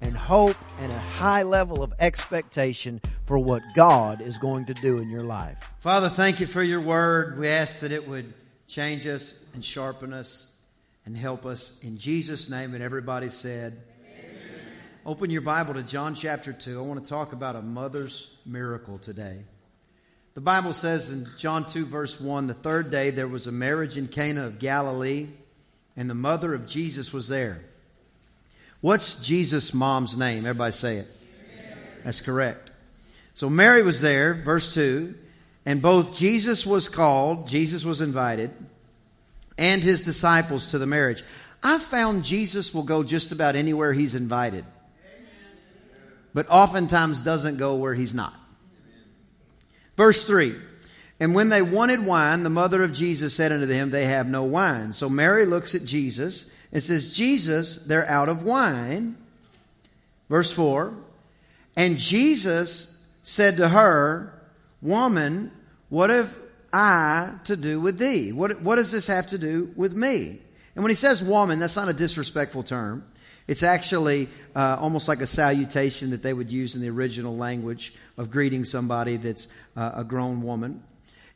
and hope and a high level of expectation for what God is going to do in your life. Father, thank you for your Word. We ask that it would change us and sharpen us and help us in Jesus' name. And everybody said, amen. Open your Bible to John chapter 2. I want to talk about a mother's miracle today. The Bible says in John 2 verse 1, the third day there was a marriage in Cana of Galilee, and the mother of Jesus was there. What's Jesus' mom's name? Everybody say it. Mary. That's correct. So Mary was there, verse 2, and both Jesus was called, Jesus was invited, and his disciples to the marriage. I found Jesus will go just about anywhere he's invited, but oftentimes doesn't go where he's not. Verse 3, and when they wanted wine, the mother of Jesus said unto them, they have no wine. So Mary looks at Jesus and says, Jesus, they're out of wine. Verse 4, and Jesus said to her, woman, what have I to do with thee? What does this have to do with me? And when he says woman, that's not a disrespectful term. It's actually almost like a salutation that they would use in the original language of greeting somebody that's a grown woman.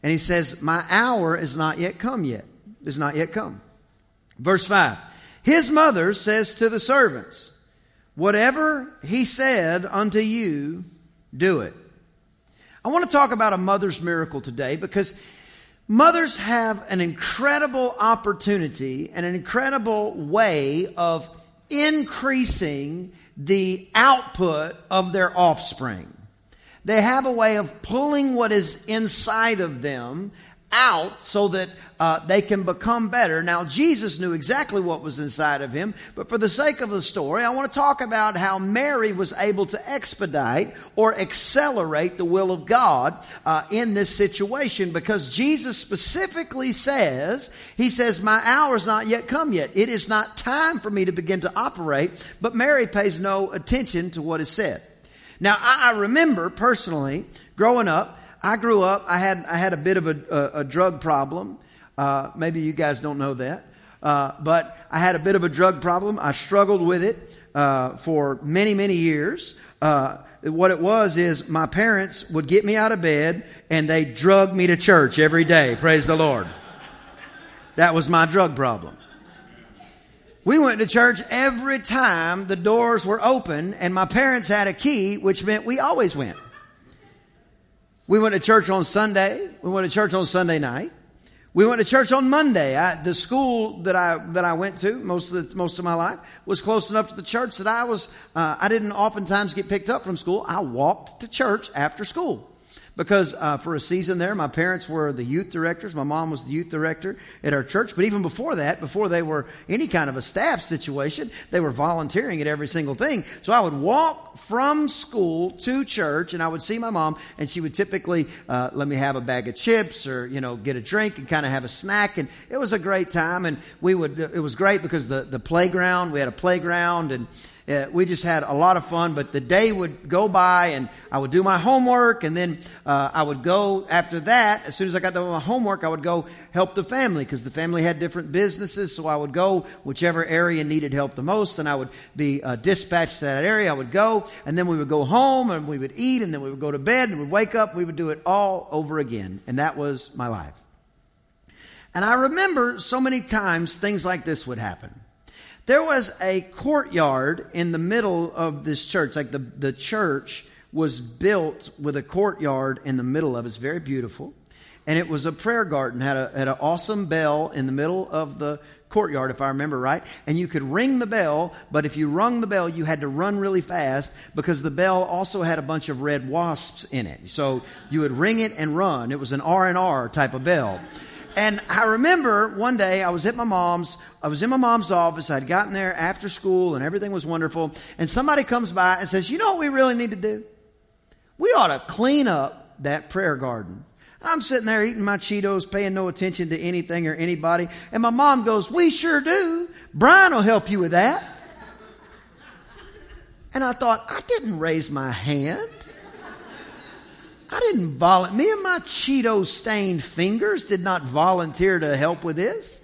And he says, my hour is not yet come yet. Is not yet come. Verse 5. His mother says to the servants, whatever he said unto you, do it. I want to talk about a mother's miracle today because mothers have an incredible opportunity and an incredible way of increasing the output of their offspring. They have a way of pulling what is inside of them out so that they can become better. Now, Jesus knew exactly what was inside of him, but for the sake of the story, I want to talk about how Mary was able to expedite or accelerate the will of God in this situation, because Jesus specifically says, he says, my hour is not yet come yet. It is not time for me to begin to operate, but Mary pays no attention to what is said. Now, I remember personally growing up, I had a bit of a drug problem. Maybe you guys don't know that. But I had a bit of a drug problem. I struggled with it for many, many years. What it was is my parents would get me out of bed and they drug me to church every day. Praise the Lord. That was my drug problem. We went to church every time the doors were open, and my parents had a key, which meant we always went. We went to church on Sunday. We went to church on Sunday night. We went to church on Monday. The school that I went to most of my life was close enough to the church that I didn't oftentimes get picked up from school. I walked to church after school because for a season there, my parents were the youth directors. My mom was the youth director at our church. But even before that, before they were any kind of a staff situation, they were volunteering at every single thing. So I would walk from school to church, and I would see my mom, and she would typically let me have a bag of chips or, get a drink and kind of have a snack. And it was a great time. And it was great because the playground, we had a playground, and we just had a lot of fun. But the day would go by, and I would do my homework, and then I would go after that. As soon as I got done with my homework, I would go help the family because the family had different businesses. So I would go whichever area needed help the most, and I would be dispatched to that area. I would go. And then we would go home, and we would eat, and then we would go to bed, and we'd wake up. We would do it all over again. And that was my life. And I remember so many times things like this would happen. There was a courtyard in the middle of this church. Like the church was built with a courtyard in the middle of it. It's very beautiful. And it was a prayer garden, had an awesome bell in the middle of the courtyard, if I remember right. And you could ring the bell, but if you rung the bell, you had to run really fast because the bell also had a bunch of red wasps in it. So you would ring it and run. It was an R&R type of bell. And I remember one day I was in my mom's office. I'd gotten there after school and everything was wonderful. And somebody comes by and says, you know what we really need to do? We ought to clean up that prayer garden. I'm sitting there eating my Cheetos, paying no attention to anything or anybody. And my mom goes, "We sure do. Brian will help you with that." And I thought, I didn't raise my hand. I didn't volunteer. Me and my Cheeto-stained fingers did not volunteer to help with this.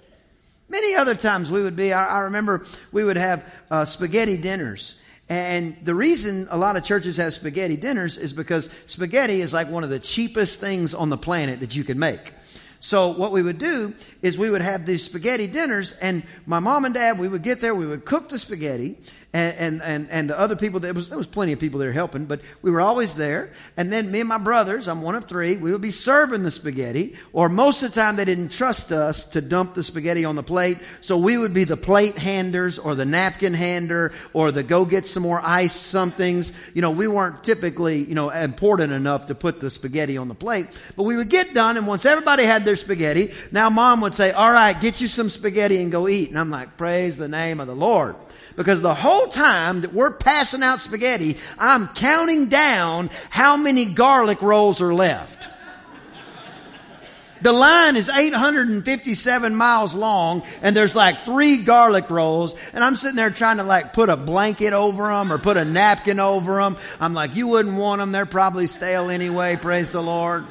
Many other times we would be, I remember we would have spaghetti dinners. And the reason a lot of churches have spaghetti dinners is because spaghetti is like one of the cheapest things on the planet that you can make. So what we would do is we would have these spaghetti dinners, and my mom and dad, we would get there, we would cook the spaghetti, and the other people, there was plenty of people there helping, but we were always there. And then me and my brothers, I'm one of three, we would be serving the spaghetti, or most of the time they didn't trust us to dump the spaghetti on the plate, so we would be the plate handers or the napkin hander or the go get some more ice somethings. You know, we weren't typically, important enough to put the spaghetti on the plate, but we would get done, and once everybody had their spaghetti, now mom would say, "All right, get you some spaghetti and go eat." And I'm like, praise the name of the Lord. Because the whole time that we're passing out spaghetti, I'm counting down how many garlic rolls are left. The line is 857 miles long, and there's like 3 garlic rolls, and I'm sitting there trying to like put a blanket over them or put a napkin over them. I'm like, you wouldn't want them. They're probably stale anyway. Praise the Lord.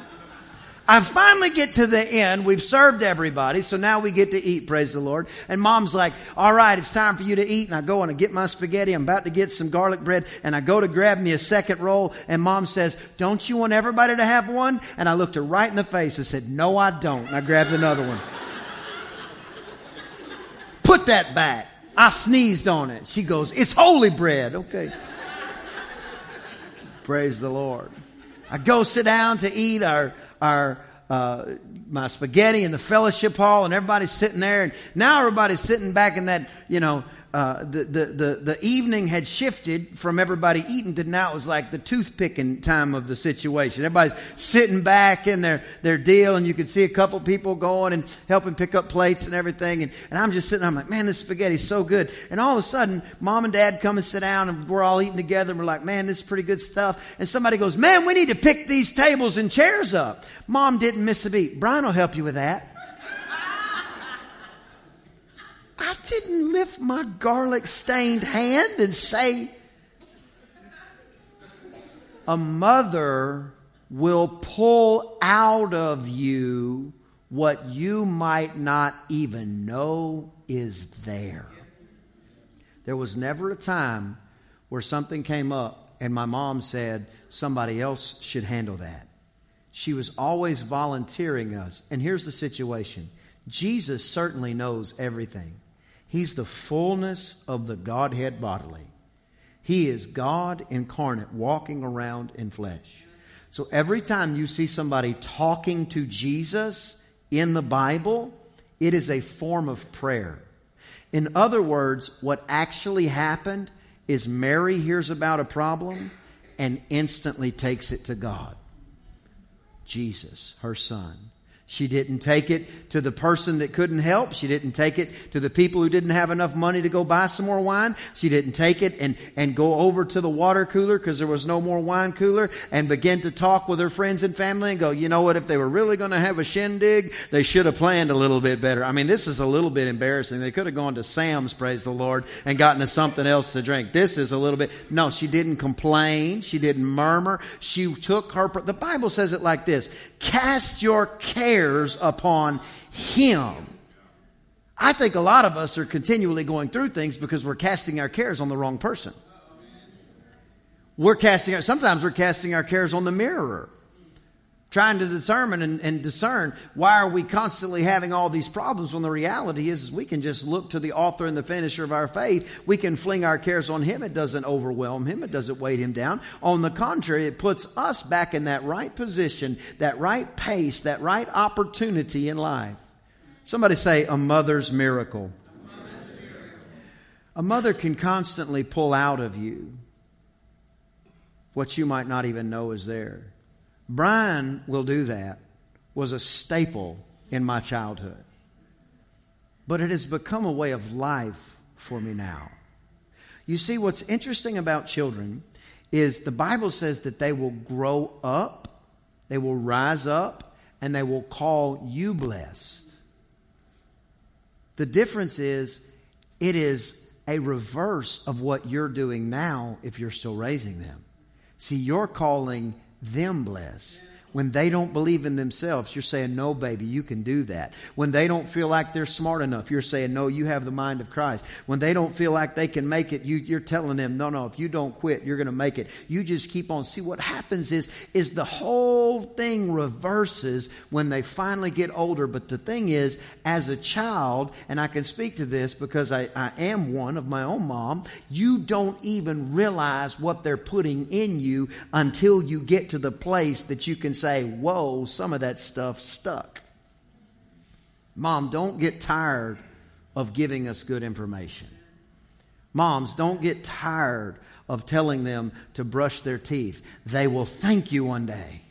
I finally get to the end. We've served everybody, so now we get to eat, praise the Lord. And mom's like, "All right, it's time for you to eat." And I go and I get my spaghetti. I'm about to get some garlic bread. And I go to grab me a second roll. And mom says, "Don't you want everybody to have one?" And I looked her right in the face and said, "No, I don't." And I grabbed another one. Put that back. I sneezed on it. She goes, "It's holy bread." Okay. Praise the Lord. I go sit down to eat my spaghetti in the fellowship hall, and everybody's sitting there, and now everybody's sitting back in that, the evening had shifted from everybody eating to now it was like the toothpicking time of the situation. Everybody's sitting back in their deal, and you could see a couple people going and helping pick up plates and everything. And I'm just sitting there, I'm like, man, this spaghetti's so good. And all of a sudden, mom and dad come and sit down, and we're all eating together, and we're like, man, this is pretty good stuff. And somebody goes, "Man, we need to pick these tables and chairs up." Mom didn't miss a beat. "Brian will help you with that." I didn't lift my garlic-stained hand and say, a mother will pull out of you what you might not even know is there. There was never a time where something came up and my mom said, somebody else should handle that. She was always volunteering us. And here's the situation. Jesus certainly knows everything. He's the fullness of the Godhead bodily. He is God incarnate, walking around in flesh. So every time you see somebody talking to Jesus in the Bible, it is a form of prayer. In other words, what actually happened is Mary hears about a problem and instantly takes it to God. Jesus, her son. She didn't take it to the person that couldn't help. She didn't take it to the people who didn't have enough money to go buy some more wine. She didn't take it and go over to the water cooler because there was no more wine cooler and begin to talk with her friends and family and go, you know what, if they were really going to have a shindig, they should have planned a little bit better. I mean, this is a little bit embarrassing. They could have gone to Sam's, praise the Lord, and gotten to something else to drink. This is a little bit. No, she didn't complain. She didn't murmur. She took her. The Bible says it like this. Cast your cares upon Him. I think a lot of us are continually going through things because we're casting our cares on the wrong person. Sometimes we're casting our cares on the mirror, trying to determine and discern why are we constantly having all these problems when the reality is we can just look to the author and the finisher of our faith. We can fling our cares on Him. It doesn't overwhelm Him. It doesn't weigh Him down. On the contrary, it puts us back in that right position, that right pace, that right opportunity in life. Somebody say, a mother's miracle. A mother can constantly pull out of you what you might not even know is there. Brian will do that was a staple in my childhood. But it has become a way of life for me now. You see, what's interesting about children is the Bible says that they will grow up, they will rise up, and they will call you blessed. The difference is, it is a reverse of what you're doing now if you're still raising them. See, you're calling them blessed. When they don't believe in themselves, you're saying, no, baby, you can do that. When they don't feel like they're smart enough, you're saying, no, you have the mind of Christ. When they don't feel like they can make it, you're telling them, no, if you don't quit, you're going to make it. You just keep on. See, what happens is the whole thing reverses when they finally get older. But the thing is, as a child, and I can speak to this because I am one of my own mom, you don't even realize what they're putting in you until you get to the place that you can say, whoa, some of that stuff stuck. Mom, don't get tired of giving us good information. Moms, don't get tired of telling them to brush their teeth. They will thank you one day.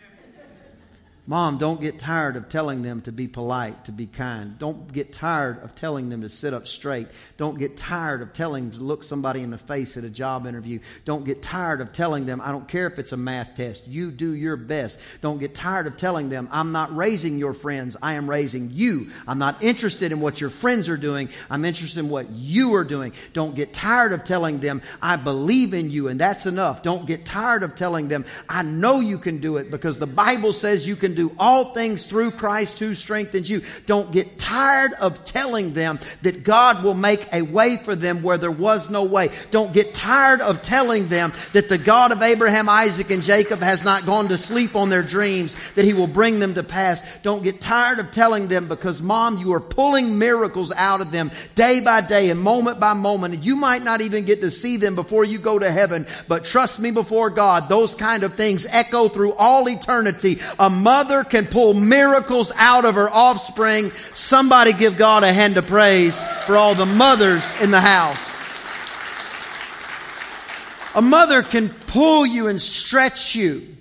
Mom, don't get tired of telling them to be polite, to be kind. Don't get tired of telling them to sit up straight. Don't get tired of telling them to look somebody in the face at a job interview. Don't get tired of telling them, I don't care if it's a math test, you do your best. Don't get tired of telling them, I'm not raising your friends, I am raising you. I'm not interested in what your friends are doing, I'm interested in what you are doing. Don't get tired of telling them, I believe in you and that's enough. Don't get tired of telling them, I know you can do it because the Bible says you can do all things through Christ who strengthens you. Don't get tired of telling them that God will make a way for them where there was no way. Don't get tired of telling them that the God of Abraham, Isaac, and Jacob has not gone to sleep on their dreams, that He will bring them to pass. Don't get tired of telling them because, Mom, you are pulling miracles out of them day by day and moment by moment. And you might not even get to see them before you go to heaven, but trust me before God, those kind of things echo through all eternity. A mother can pull miracles out of her offspring. Somebody give God a hand of praise for all the mothers in the house. A mother can pull you and stretch you.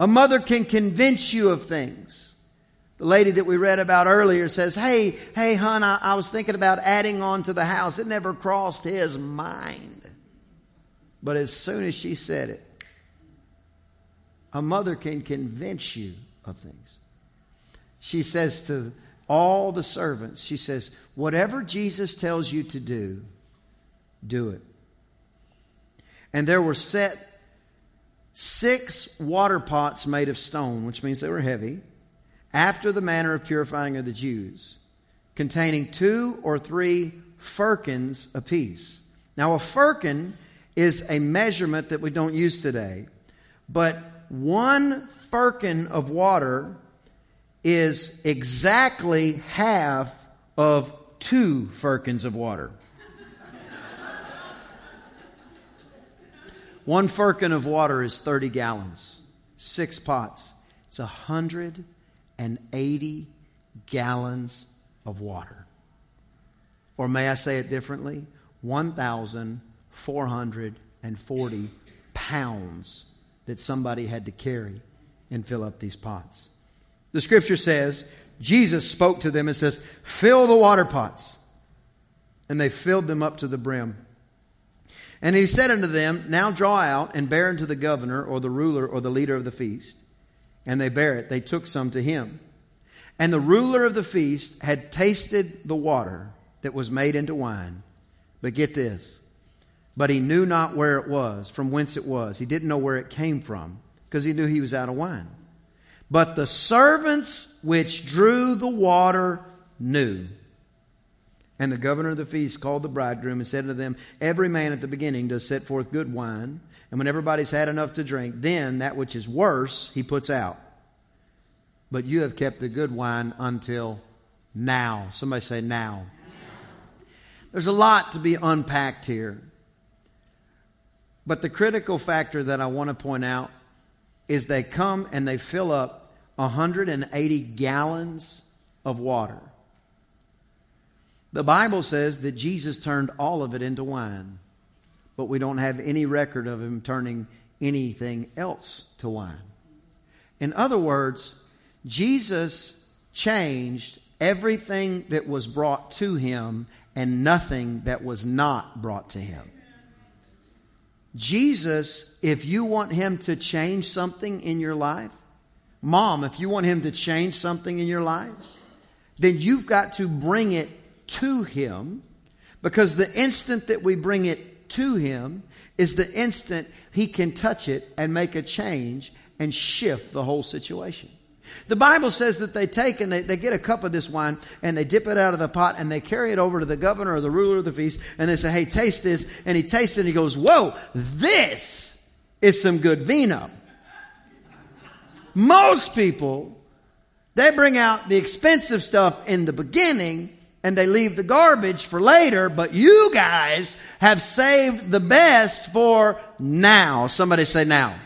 A mother can convince you of things. The lady that we read about earlier says, hey, hon, I was thinking about adding on to the house. It never crossed his mind. But as soon as she said it, a mother can convince you of things. She says to all the servants, she says, whatever Jesus tells you to do, do it. And there were set 6 water pots made of stone, which means they were heavy, after the manner of purifying of the Jews, containing 2 or 3 firkins apiece. Now, a firkin is a measurement that we don't use today, but 1 firkin of water is exactly half of 2 firkins of water. 1 firkin of water is 30 gallons, 6 pots. It's 180 gallons of water. Or may I say it differently? 1,440 pounds that somebody had to carry and fill up these pots. The scripture says, Jesus spoke to them and says, fill the water pots. And they filled them up to the brim. And He said unto them, now draw out and bear unto the governor or the ruler or the leader of the feast. And they bare it. They took some to him. And the ruler of the feast had tasted the water that was made into wine. But get this. But he knew not where it was, from whence it was. He didn't know where it came from, because he knew he was out of wine. But the servants which drew the water knew. And the governor of the feast called the bridegroom and said to them, every man at the beginning does set forth good wine, and when everybody's had enough to drink, then that which is worse he puts out. But you have kept the good wine until now. Somebody say now. There's a lot to be unpacked here. But the critical factor that I want to point out is they come and they fill up 180 gallons of water. The Bible says that Jesus turned all of it into wine, but we don't have any record of Him turning anything else to wine. In other words, Jesus changed everything that was brought to Him and nothing that was not brought to Him. Jesus, if you want Him to change something in your life, Mom, if you want him to change something in your life, then you've got to bring it to him, because the instant that we bring it to him is the instant he can touch it and make a change and shift the whole situation. The Bible says that they take and they get a cup of this wine and they dip it out of the pot and they carry it over to the governor or the ruler of the feast and they say, hey, taste this. And he tastes it and he goes, whoa, this is some good vino. Most people, they bring out the expensive stuff in the beginning and they leave the garbage for later. But you guys have saved the best for now. Somebody say now.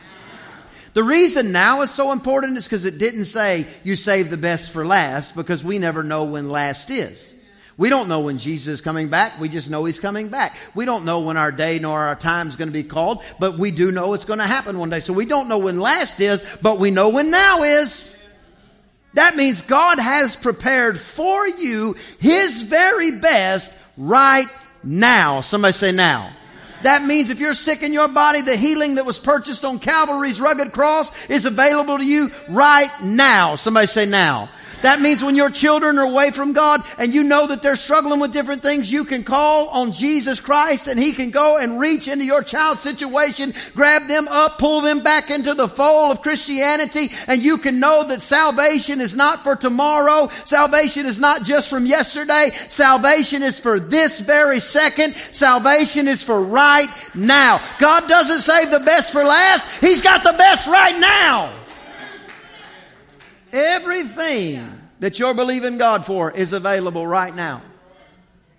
The reason now is so important is because it didn't say you save the best for last, because we never know when last is. We don't know when Jesus is coming back. We just know he's coming back. We don't know when our day nor our time is going to be called, but we do know it's going to happen one day. So we don't know when last is, but we know when now is. That means God has prepared for you his very best right now. Somebody say now. That means if you're sick in your body, the healing that was purchased on Calvary's rugged cross is available to you right now. Somebody say now. That means when your children are away from God and you know that they're struggling with different things, you can call on Jesus Christ and he can go and reach into your child's situation, grab them up, pull them back into the fold of Christianity, and you can know that salvation is not for tomorrow. Salvation is not just from yesterday. Salvation is for this very second. Salvation is for right now. God doesn't save the best for last. He's got the best right now. Everything that you're believing God for is available right now.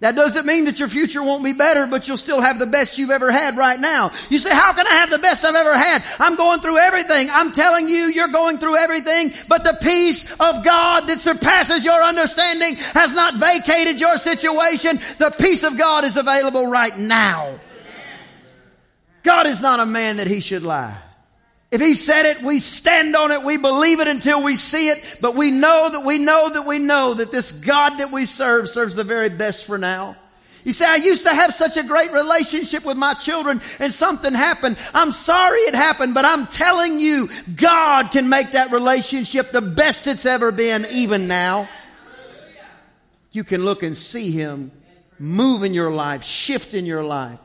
That doesn't mean that your future won't be better, but you'll still have the best you've ever had right now. You say, how can I have the best I've ever had? I'm going through everything. I'm telling you, you're going through everything, but the peace of God that surpasses your understanding has not vacated your situation. The peace of God is available right now. God is not a man that he should lie. If he said it, we stand on it. We believe it until we see it. But we know that we know that we know that this God that we serve serves the very best for now. You say, I used to have such a great relationship with my children and something happened. I'm sorry it happened, but I'm telling you, God can make that relationship the best it's ever been, even now. You can look and see him move in your life, shift in your life.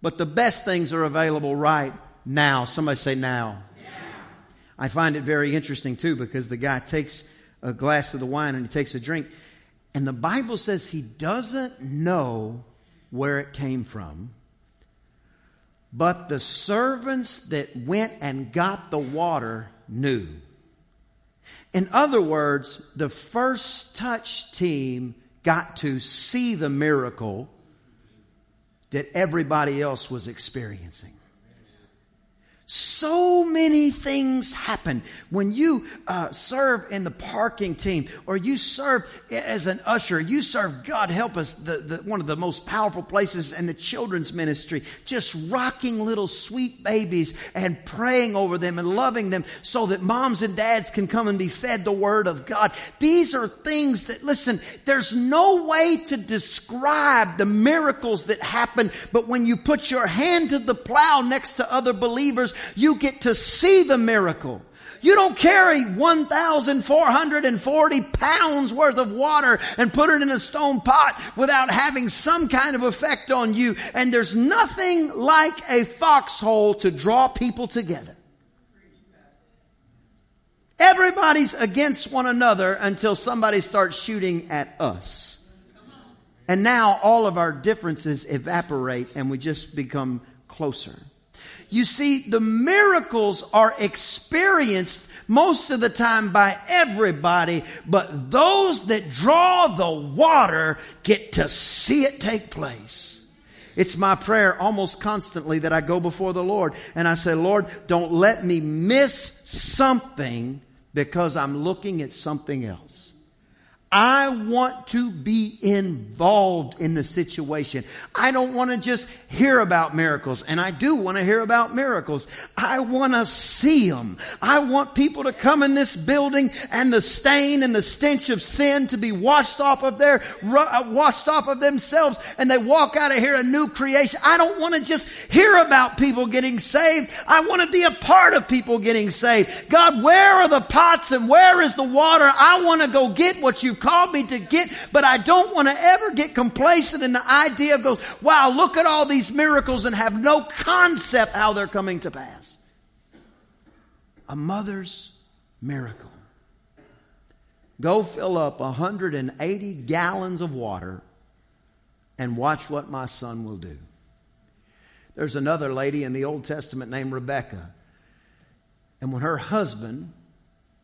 But the best things are available right now. Somebody say now. Yeah. I find it very interesting too, because the guy takes a glass of the wine and he takes a drink, and the Bible says he doesn't know where it came from, but the servants that went and got the water knew. In other words, the first touch team got to see the miracle that everybody else was experiencing. So many things happen when you serve in the parking team, or you serve as an usher. You serve, God help us, one of the most powerful places in the children's ministry. Just rocking little sweet babies and praying over them and loving them so that moms and dads can come and be fed the Word of God. These are things that, listen, there's no way to describe the miracles that happen. But when you put your hand to the plow next to other believers, you get to see the miracle. You don't carry 1,440 pounds worth of water and put it in a stone pot without having some kind of effect on you. And there's nothing like a foxhole to draw people together. Everybody's against one another until somebody starts shooting at us. And now all of our differences evaporate and we just become closer. You see, the miracles are experienced most of the time by everybody, but those that draw the water get to see it take place. It's my prayer almost constantly that I go before the Lord and I say, Lord, don't let me miss something because I'm looking at something else. I want to be involved in the situation. I don't want to just hear about miracles. And I do want to hear about miracles. I want to see them. I want people to come in this building and the stain and the stench of sin to be washed off of themselves. And they walk out of here a new creation. I don't want to just hear about people getting saved. I want to be a part of people getting saved. God, where are the pots and where is the water? I want to go get what you've called me to get, but I don't want to ever get complacent in the idea of, wow, look at all these miracles and have no concept how they're coming to pass. A mother's miracle. Go fill up 180 gallons of water and watch what my son will do. There's another lady in the Old Testament named Rebecca. And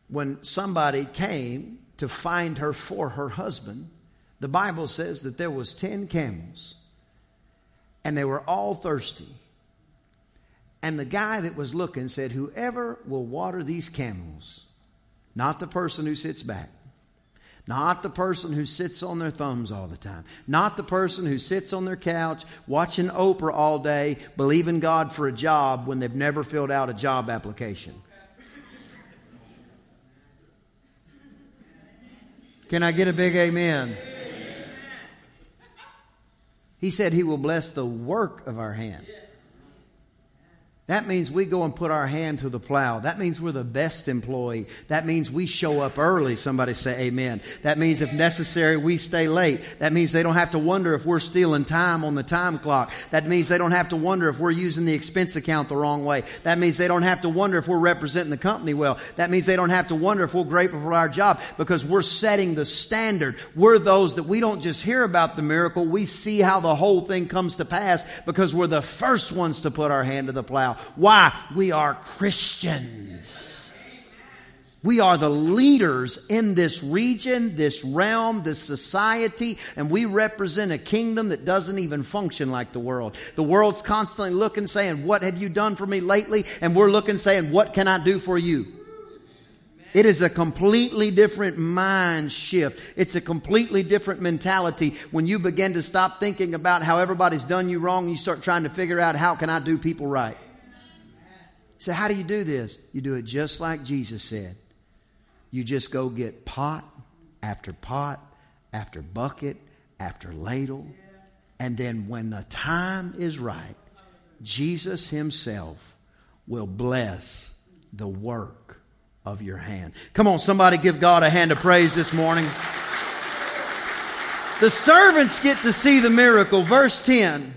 when somebody came to find her for her husband, the Bible says that there was 10 camels and they were all thirsty. And the guy that was looking said, whoever will water these camels, not the person who sits back, not the person who sits on their thumbs all the time, not the person who sits on their couch watching Oprah all day, believing God for a job when they've never filled out a job application. Can I get a big amen? Amen? He said he will bless the work of our hand. That means we go and put our hand to the plow. That means we're the best employee. That means we show up early. Somebody say amen. That means if necessary, we stay late. That means they don't have to wonder if we're stealing time on the time clock. That means they don't have to wonder if we're using the expense account the wrong way. That means they don't have to wonder if we're representing the company well. That means they don't have to wonder if we're grateful for our job, because we're setting the standard. We're those that we don't just hear about the miracle. We see how the whole thing comes to pass, because we're the first ones to put our hand to the plow. Why? We are Christians. We are the leaders in this region, this realm, this society, and we represent a kingdom that doesn't even function like the world. The world's constantly looking, saying, what have you done for me lately? And we're looking, saying, what can I do for you? It is a completely different mind shift. It's a completely different mentality. When you begin to stop thinking about how everybody's done you wrong, you start trying to figure out, how can I do people right? So how do you do this? You do it just like Jesus said. You just go get pot, after bucket, after ladle. And then when the time is right, Jesus himself will bless the work of your hand. Come on, somebody give God a hand of praise this morning. The servants get to see the miracle. Verse 10.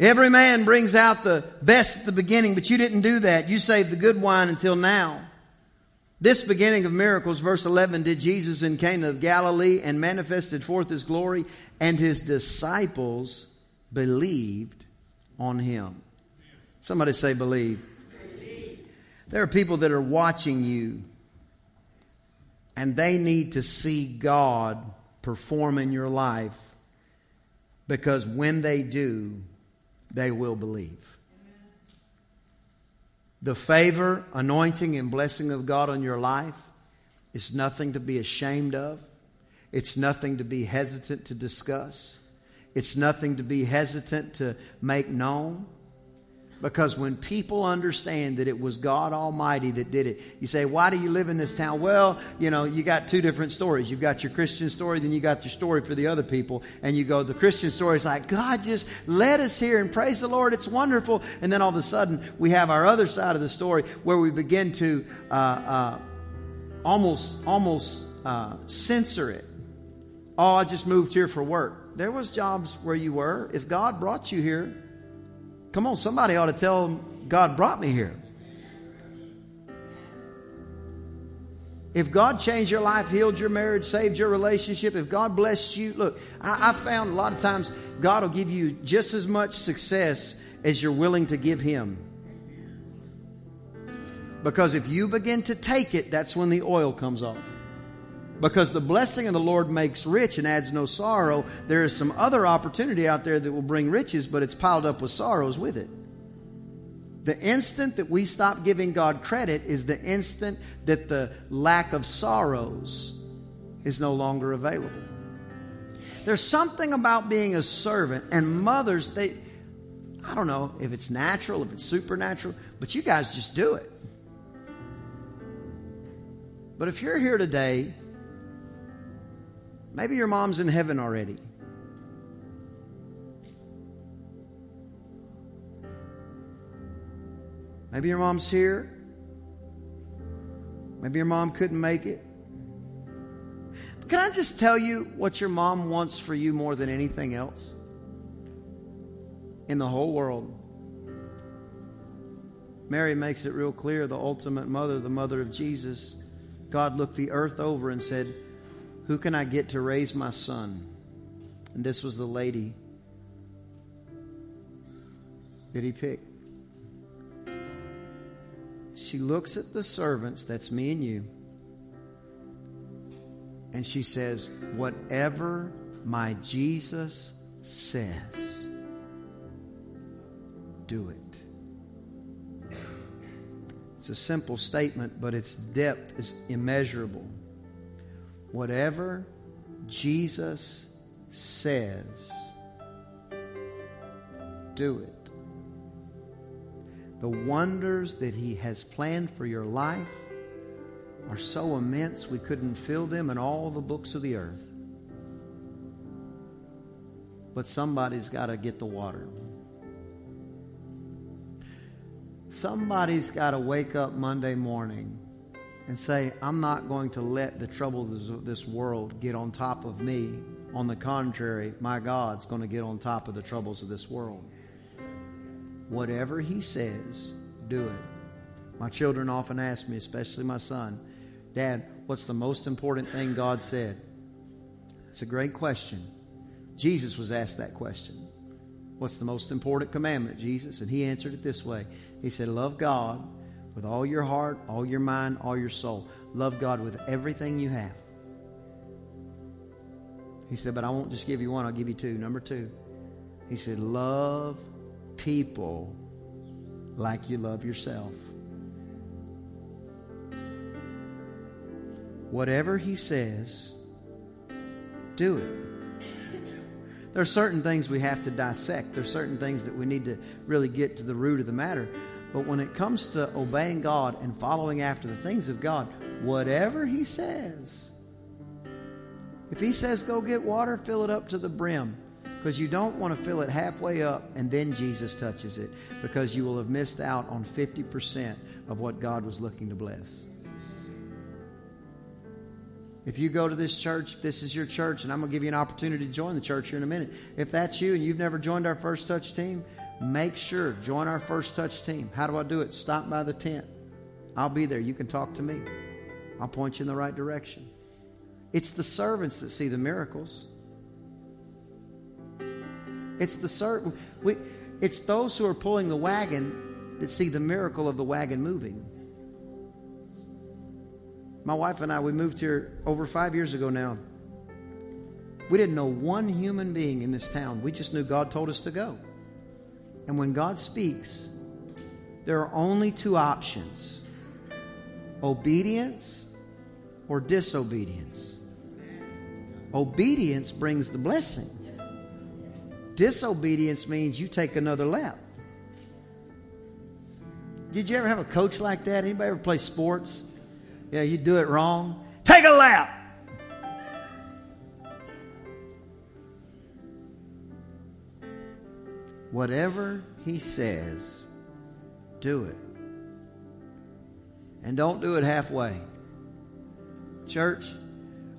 Every man brings out the best at the beginning, but you didn't do that. You saved the good wine until now. This beginning of miracles, verse 11, did Jesus in Cana of Galilee and manifested forth his glory, and his disciples believed on him. Somebody say believe. There are people that are watching you, and they need to see God perform in your life, because when they do, they will believe. The favor, anointing, and blessing of God on your life is nothing to be ashamed of. It's nothing to be hesitant to discuss. It's nothing to be hesitant to make known. Because when people understand that it was God Almighty that did it, you say, why do you live in this town? Well, you got two different stories. You've got your Christian story, then you got your story for the other people. And you go, the Christian story is like, God just led us here and praise the Lord, it's wonderful. And then all of a sudden, we have our other side of the story where we begin to almost censor it. Oh, I just moved here for work. There was jobs where you were. If God brought you here, come on, somebody ought to tell them, God brought me here. If God changed your life, healed your marriage, saved your relationship, if God blessed you, look, I found a lot of times God will give you just as much success as you're willing to give him. Because if you begin to take it, that's when the oil comes off. Because the blessing of the Lord makes rich and adds no sorrow. There is some other opportunity out there that will bring riches, but it's piled up with sorrows with it. The instant that we stop giving God credit is the instant that the lack of sorrows is no longer available. There's something about being a servant, and mothers, I don't know if it's natural, if it's supernatural, but you guys just do it. But if you're here today, maybe your mom's in heaven already. Maybe your mom's here. Maybe your mom couldn't make it. But can I just tell you what your mom wants for you more than anything else in the whole world? Mary makes it real clear, the ultimate mother, the mother of Jesus. God looked the earth over and said, "Who can I get to raise my son?" And this was the lady that he picked. She looks at the servants, that's me and you, and she says, "Whatever my Jesus says, do it." It's a simple statement, but its depth is immeasurable. Whatever Jesus says, do it. The wonders that He has planned for your life are so immense we couldn't fill them in all the books of the earth. But somebody's got to get the water. Somebody's got to wake up Monday morning and say, "I'm not going to let the troubles of this world get on top of me. On the contrary, my God's going to get on top of the troubles of this world. Whatever He says, do it." My children often ask me, especially my son, "Dad, what's the most important thing God said?" It's a great question. Jesus was asked that question. "What's the most important commandment, Jesus?" And He answered it this way. He said, "Love God with all your heart, all your mind, all your soul. Love God with everything you have." He said, "But I won't just give you one, I'll give you two." Number two, He said, "Love people like you love yourself." Whatever He says, do it. There are certain things we have to dissect. There are certain things that we need to really get to the root of the matter. But when it comes to obeying God and following after the things of God, whatever He says. If He says go get water, fill it up to the brim. Because you don't want to fill it halfway up and then Jesus touches it, because you will have missed out on 50% of what God was looking to bless. If you go to this church, this is your church, and I'm going to give you an opportunity to join the church here in a minute. If that's you and you've never joined our First Touch team, make sure, join our First Touch team. How do I do it? Stop by the tent. I'll be there. You can talk to me. I'll point you in the right direction. It's the servants that see the miracles. It's the it's those who are pulling the wagon that see the miracle of the wagon moving. My wife and I, we moved here over 5 years ago now. We didn't know one human being in this town. We just knew God told us to go. And when God speaks, there are only two options: obedience or disobedience. Obedience brings the blessing. Disobedience means you take another lap. Did you ever have a coach like that? Anybody ever play sports? Yeah, you do it wrong. Take a lap. Whatever He says, do it. And don't do it halfway. Church,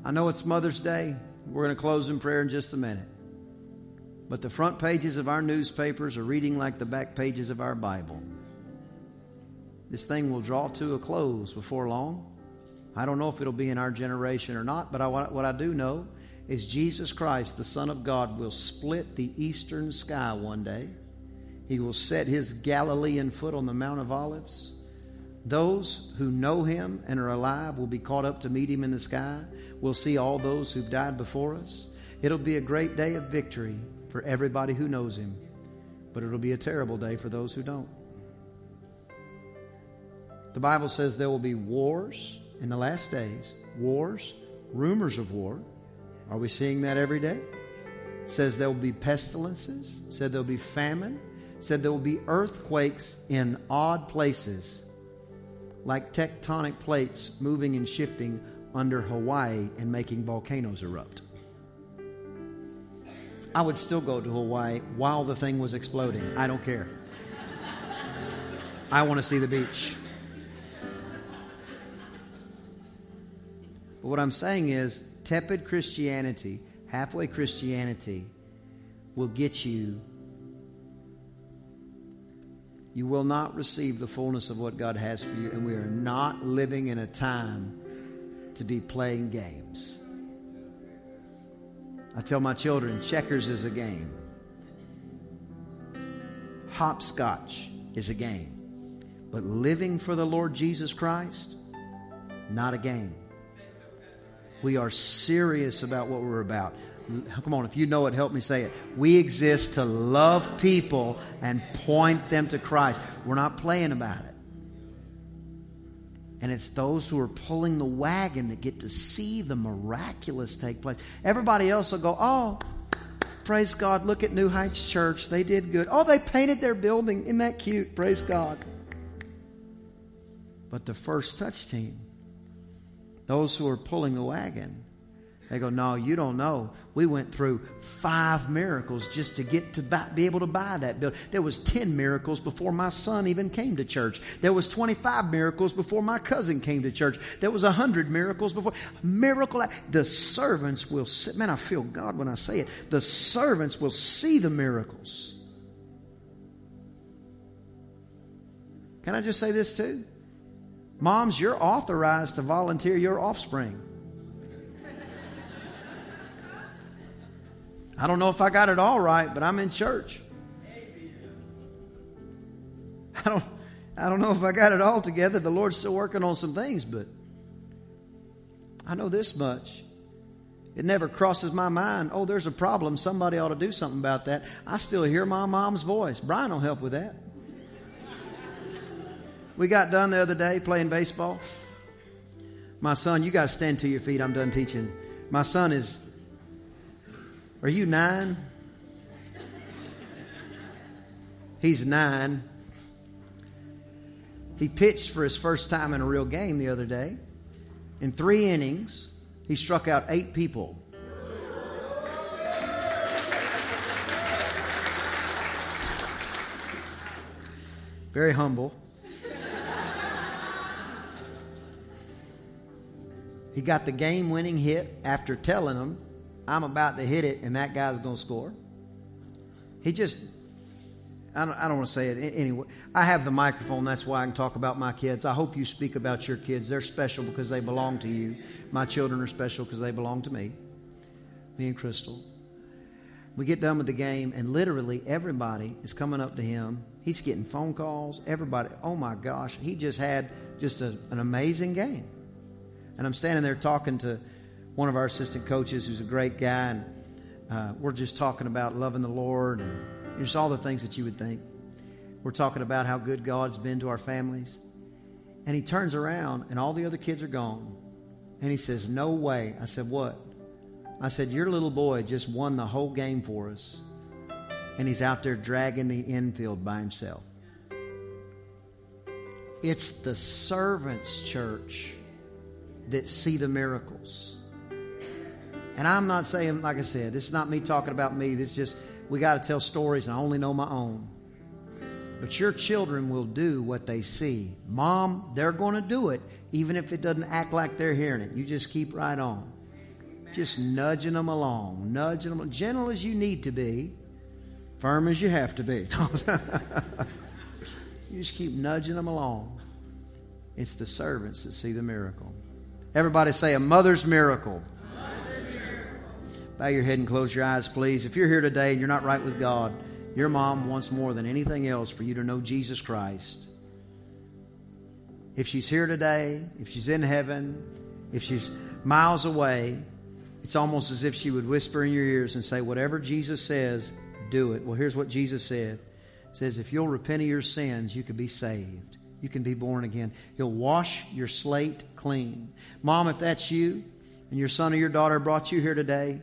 I know it's Mother's Day. We're going to close in prayer in just a minute. But the front pages of our newspapers are reading like the back pages of our Bible. This thing will draw to a close before long. I don't know if it'll be in our generation or not, but what I do know is Jesus Christ, the Son of God, will split the eastern sky one day. He will set His Galilean foot on the Mount of Olives. Those who know Him and are alive will be caught up to meet Him in the sky. We'll see all those who've died before us. It'll be a great day of victory for everybody who knows Him, but it'll be a terrible day for those who don't. The Bible says there will be wars in the last days, wars rumors of war. Are we seeing that every day? It says there will be pestilences. It said there will be famine. It said there will be earthquakes in odd places, like tectonic plates moving and shifting under Hawaii and making volcanoes erupt. I would still go to Hawaii while the thing was exploding. I don't care. I want to see the beach. But what I'm saying is tepid Christianity, halfway Christianity, will get you. You will not receive the fullness of what God has for you. And we are not living in a time to be playing games. I tell my children, checkers is a game. Hopscotch is a game. But living for the Lord Jesus Christ, not a game. We are serious about what we're about. Come on, if you know it, help me say it. We exist to love people and point them to Christ. We're not playing about it. And it's those who are pulling the wagon that get to see the miraculous take place. Everybody else will go, oh, praise God, look at New Heights Church. They did good. Oh, they painted their building. Isn't that cute? Praise God. But the first touch team, those who are pulling the wagon, they go, no, you don't know. We went through 5 miracles just to get to be able to buy that building. There was 10 miracles before my son even came to church. There was 25 miracles before my cousin came to church. There was 100 miracles before. Miracle. The servants will see. Man, I feel God when I say it. The servants will see the miracles. Can I just say this too? Moms, you're authorized to volunteer your offspring. I don't know if I got it all right, but I'm in church. I don't know if I got it all together. The Lord's still working on some things, but I know this much. It never crosses my mind, oh, there's a problem. Somebody ought to do something about that. I still hear my mom's voice. Brian will help with that. We got done the other day playing baseball. My son, you got to stand to your feet. I'm done teaching. My son is... Are you 9? He's 9. He pitched for his first time in a real game the other day. In 3 innings, he struck out 8 people. Very humble. He got the game-winning hit after telling him, I'm about to hit it, and that guy's going to score. He just, I don't want to say it anyway. I have the microphone. That's why I can talk about my kids. I hope you speak about your kids. They're special because they belong to you. My children are special because they belong to me. Me and Crystal. We get done with the game, and literally everybody is coming up to him. He's getting phone calls. Everybody, oh my gosh, he just had just an amazing game. And I'm standing there talking to one of our assistant coaches who's a great guy, and we're just talking about loving the Lord and just all the things that you would think. We're talking about how good God's been to our families. And he turns around, and all the other kids are gone. And he says, no way. I said, what? I said, your little boy just won the whole game for us, and he's out there dragging the infield by himself. It's the servants' church that see the miracles. And I'm not saying, like I said, this is not me talking about me. This is just, we got to tell stories, and I only know my own. But your children will do what they see. Mom, they're going to do it, even if it doesn't act like they're hearing it. You just keep right on. Just nudging them along, gentle as you need to be, firm as you have to be. You just keep nudging them along. It's the servants that see the miracle. Everybody say, a mother's miracle. Bow your head and close your eyes, please. If you're here today and you're not right with God, your mom wants more than anything else for you to know Jesus Christ. If she's here today, if she's in heaven, if she's miles away, it's almost as if she would whisper in your ears and say, whatever Jesus says, do it. Well, here's what Jesus said. It says, if you'll repent of your sins, you can be saved. You can be born again. He'll wash your slate clean. Mom, if that's you, and your son or your daughter brought you here today,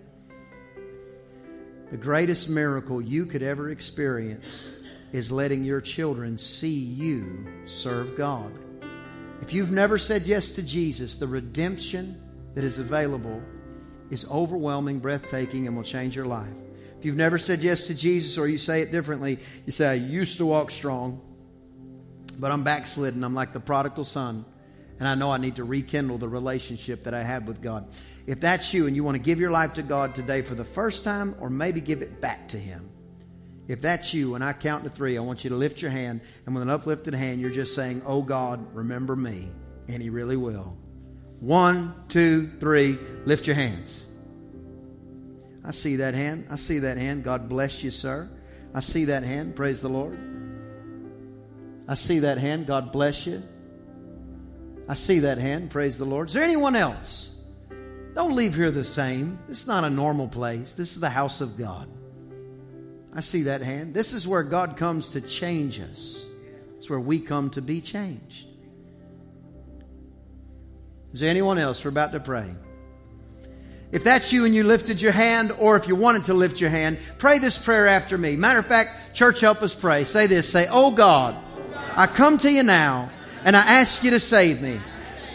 the greatest miracle you could ever experience is letting your children see you serve God. If you've never said yes to Jesus, the redemption that is available is overwhelming, breathtaking, and will change your life. If you've never said yes to Jesus, or you say it differently, you say, I used to walk strong, but I'm backslidden. I'm like the prodigal son, and I know I need to rekindle the relationship that I have with God. If that's you and you want to give your life to God today for the first time, or maybe give it back to Him, if that's you, when I count to three, I want you to lift your hand. And with an uplifted hand, you're just saying, oh God, remember me. And He really will. 1, 2, 3, lift your hands. I see that hand. I see that hand. God bless you, sir. I see that hand. Praise the Lord. I see that hand. God bless you. I see that hand. Praise the Lord. Is there anyone else? Don't leave here the same. This is not a normal place. This is the house of God. I see that hand. This is where God comes to change us. It's where we come to be changed. Is there anyone else? We're about to pray. If that's you and you lifted your hand, or if you wanted to lift your hand, pray this prayer after me. Matter of fact, church, help us pray. Say this. Say, oh God, I come to you now and I ask you to save me.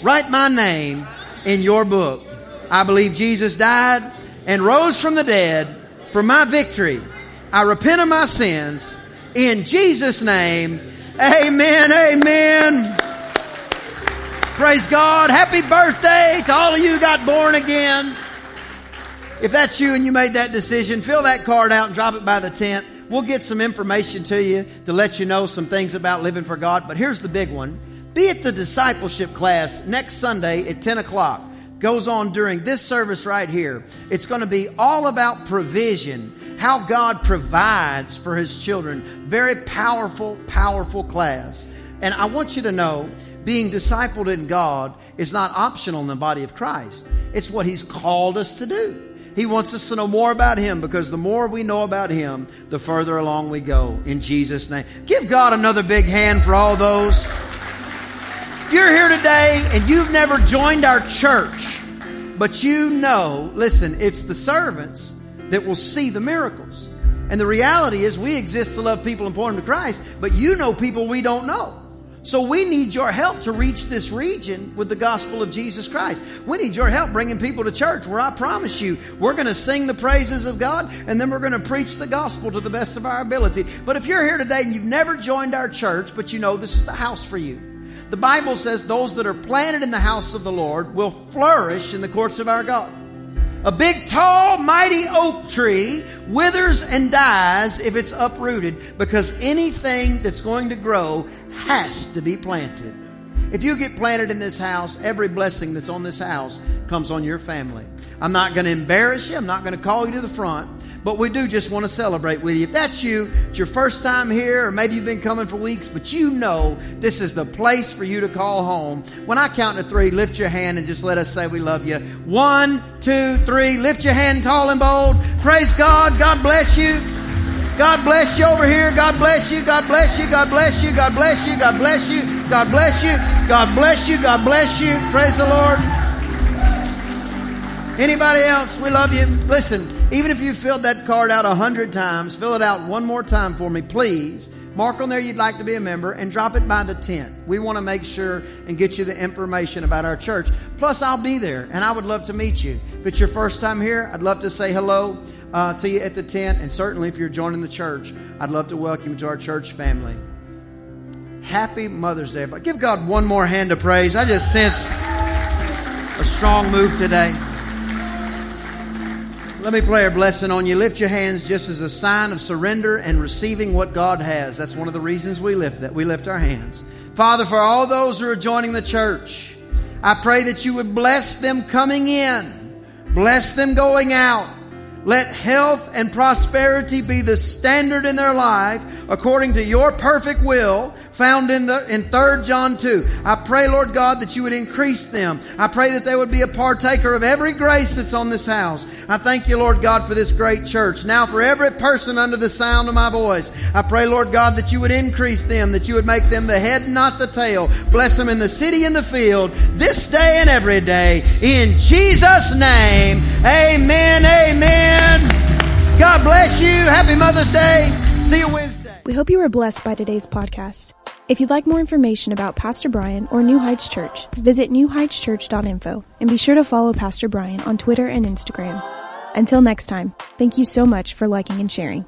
Write my name in your book. I believe Jesus died and rose from the dead for my victory. I repent of my sins. In Jesus' name, amen, amen. Praise God. Happy birthday to all of you who got born again. If that's you and you made that decision, fill that card out and drop it by the tent. We'll get some information to you to let you know some things about living for God. But here's the big one. Be at the discipleship class next Sunday at 10 o'clock. Goes on during this service right here. It's going to be all about provision. How God provides for His children. Very powerful, powerful class. And I want you to know, being discipled in God is not optional in the body of Christ. It's what He's called us to do. He wants us to know more about Him, because the more we know about Him, the further along we go. In Jesus' name. Give God another big hand for all those. If you're here today and you've never joined our church, but you know, listen, it's the servants that will see the miracles. And the reality is, we exist to love people and point them to Christ, but you know people we don't know. So we need your help to reach this region with the gospel of Jesus Christ. We need your help bringing people to church, where I promise you, we're going to sing the praises of God, and then we're going to preach the gospel to the best of our ability. But if you're here today and you've never joined our church, but you know this is the house for you, the Bible says those that are planted in the house of the Lord will flourish in the courts of our God. A big, tall, mighty oak tree withers and dies if it's uprooted, because anything that's going to grow has to be planted. If you get planted in this house, every blessing that's on this house comes on your family. I'm not going to embarrass you. I'm not going to call you to the front, but we do just want to celebrate with you. If that's you, it's your first time here, or maybe you've been coming for weeks, but you know this is the place for you to call home. When I count to three, lift your hand and just let us say we love you. 1, 2, 3, lift your hand tall and bold. Praise God. God bless you. God bless you over here. God bless you. God bless you. God bless you. God bless you. God bless you. God bless you. God bless you. God bless you. Praise the Lord. Anybody else? We love you. Listen, even if you filled that card out 100 times, fill it out one more time for me, please. Mark on there you'd like to be a member and drop it by the tent. We want to make sure and get you the information about our church. Plus, I'll be there, and I would love to meet you. If it's your first time here, I'd love to say hello to you at the tent. And certainly if you're joining the church, I'd love to welcome you to our church family. Happy Mother's Day. But give God one more hand of praise. I just sense a strong move today. Let me play a blessing on you. Lift your hands just as a sign of surrender and receiving what God has. That's one of the reasons we lift that. We lift our hands. Father, for all those who are joining the church, I pray that you would bless them coming in. Bless them going out. Let health and prosperity be the standard in their life according to your perfect will. found in 3 John 2. I pray, Lord God, that you would increase them. I pray that they would be a partaker of every grace that's on this house. I thank you, Lord God, for this great church. Now for every person under the sound of my voice, I pray, Lord God, that you would increase them, that you would make them the head and not the tail. Bless them in the city and the field, this day and every day. In Jesus' name, amen, amen. God bless you. Happy Mother's Day. See you Wednesday. We hope you were blessed by today's podcast. If you'd like more information about Pastor Brian or New Heights Church, visit newheightschurch.info and be sure to follow Pastor Brian on Twitter and Instagram. Until next time, thank you so much for liking and sharing.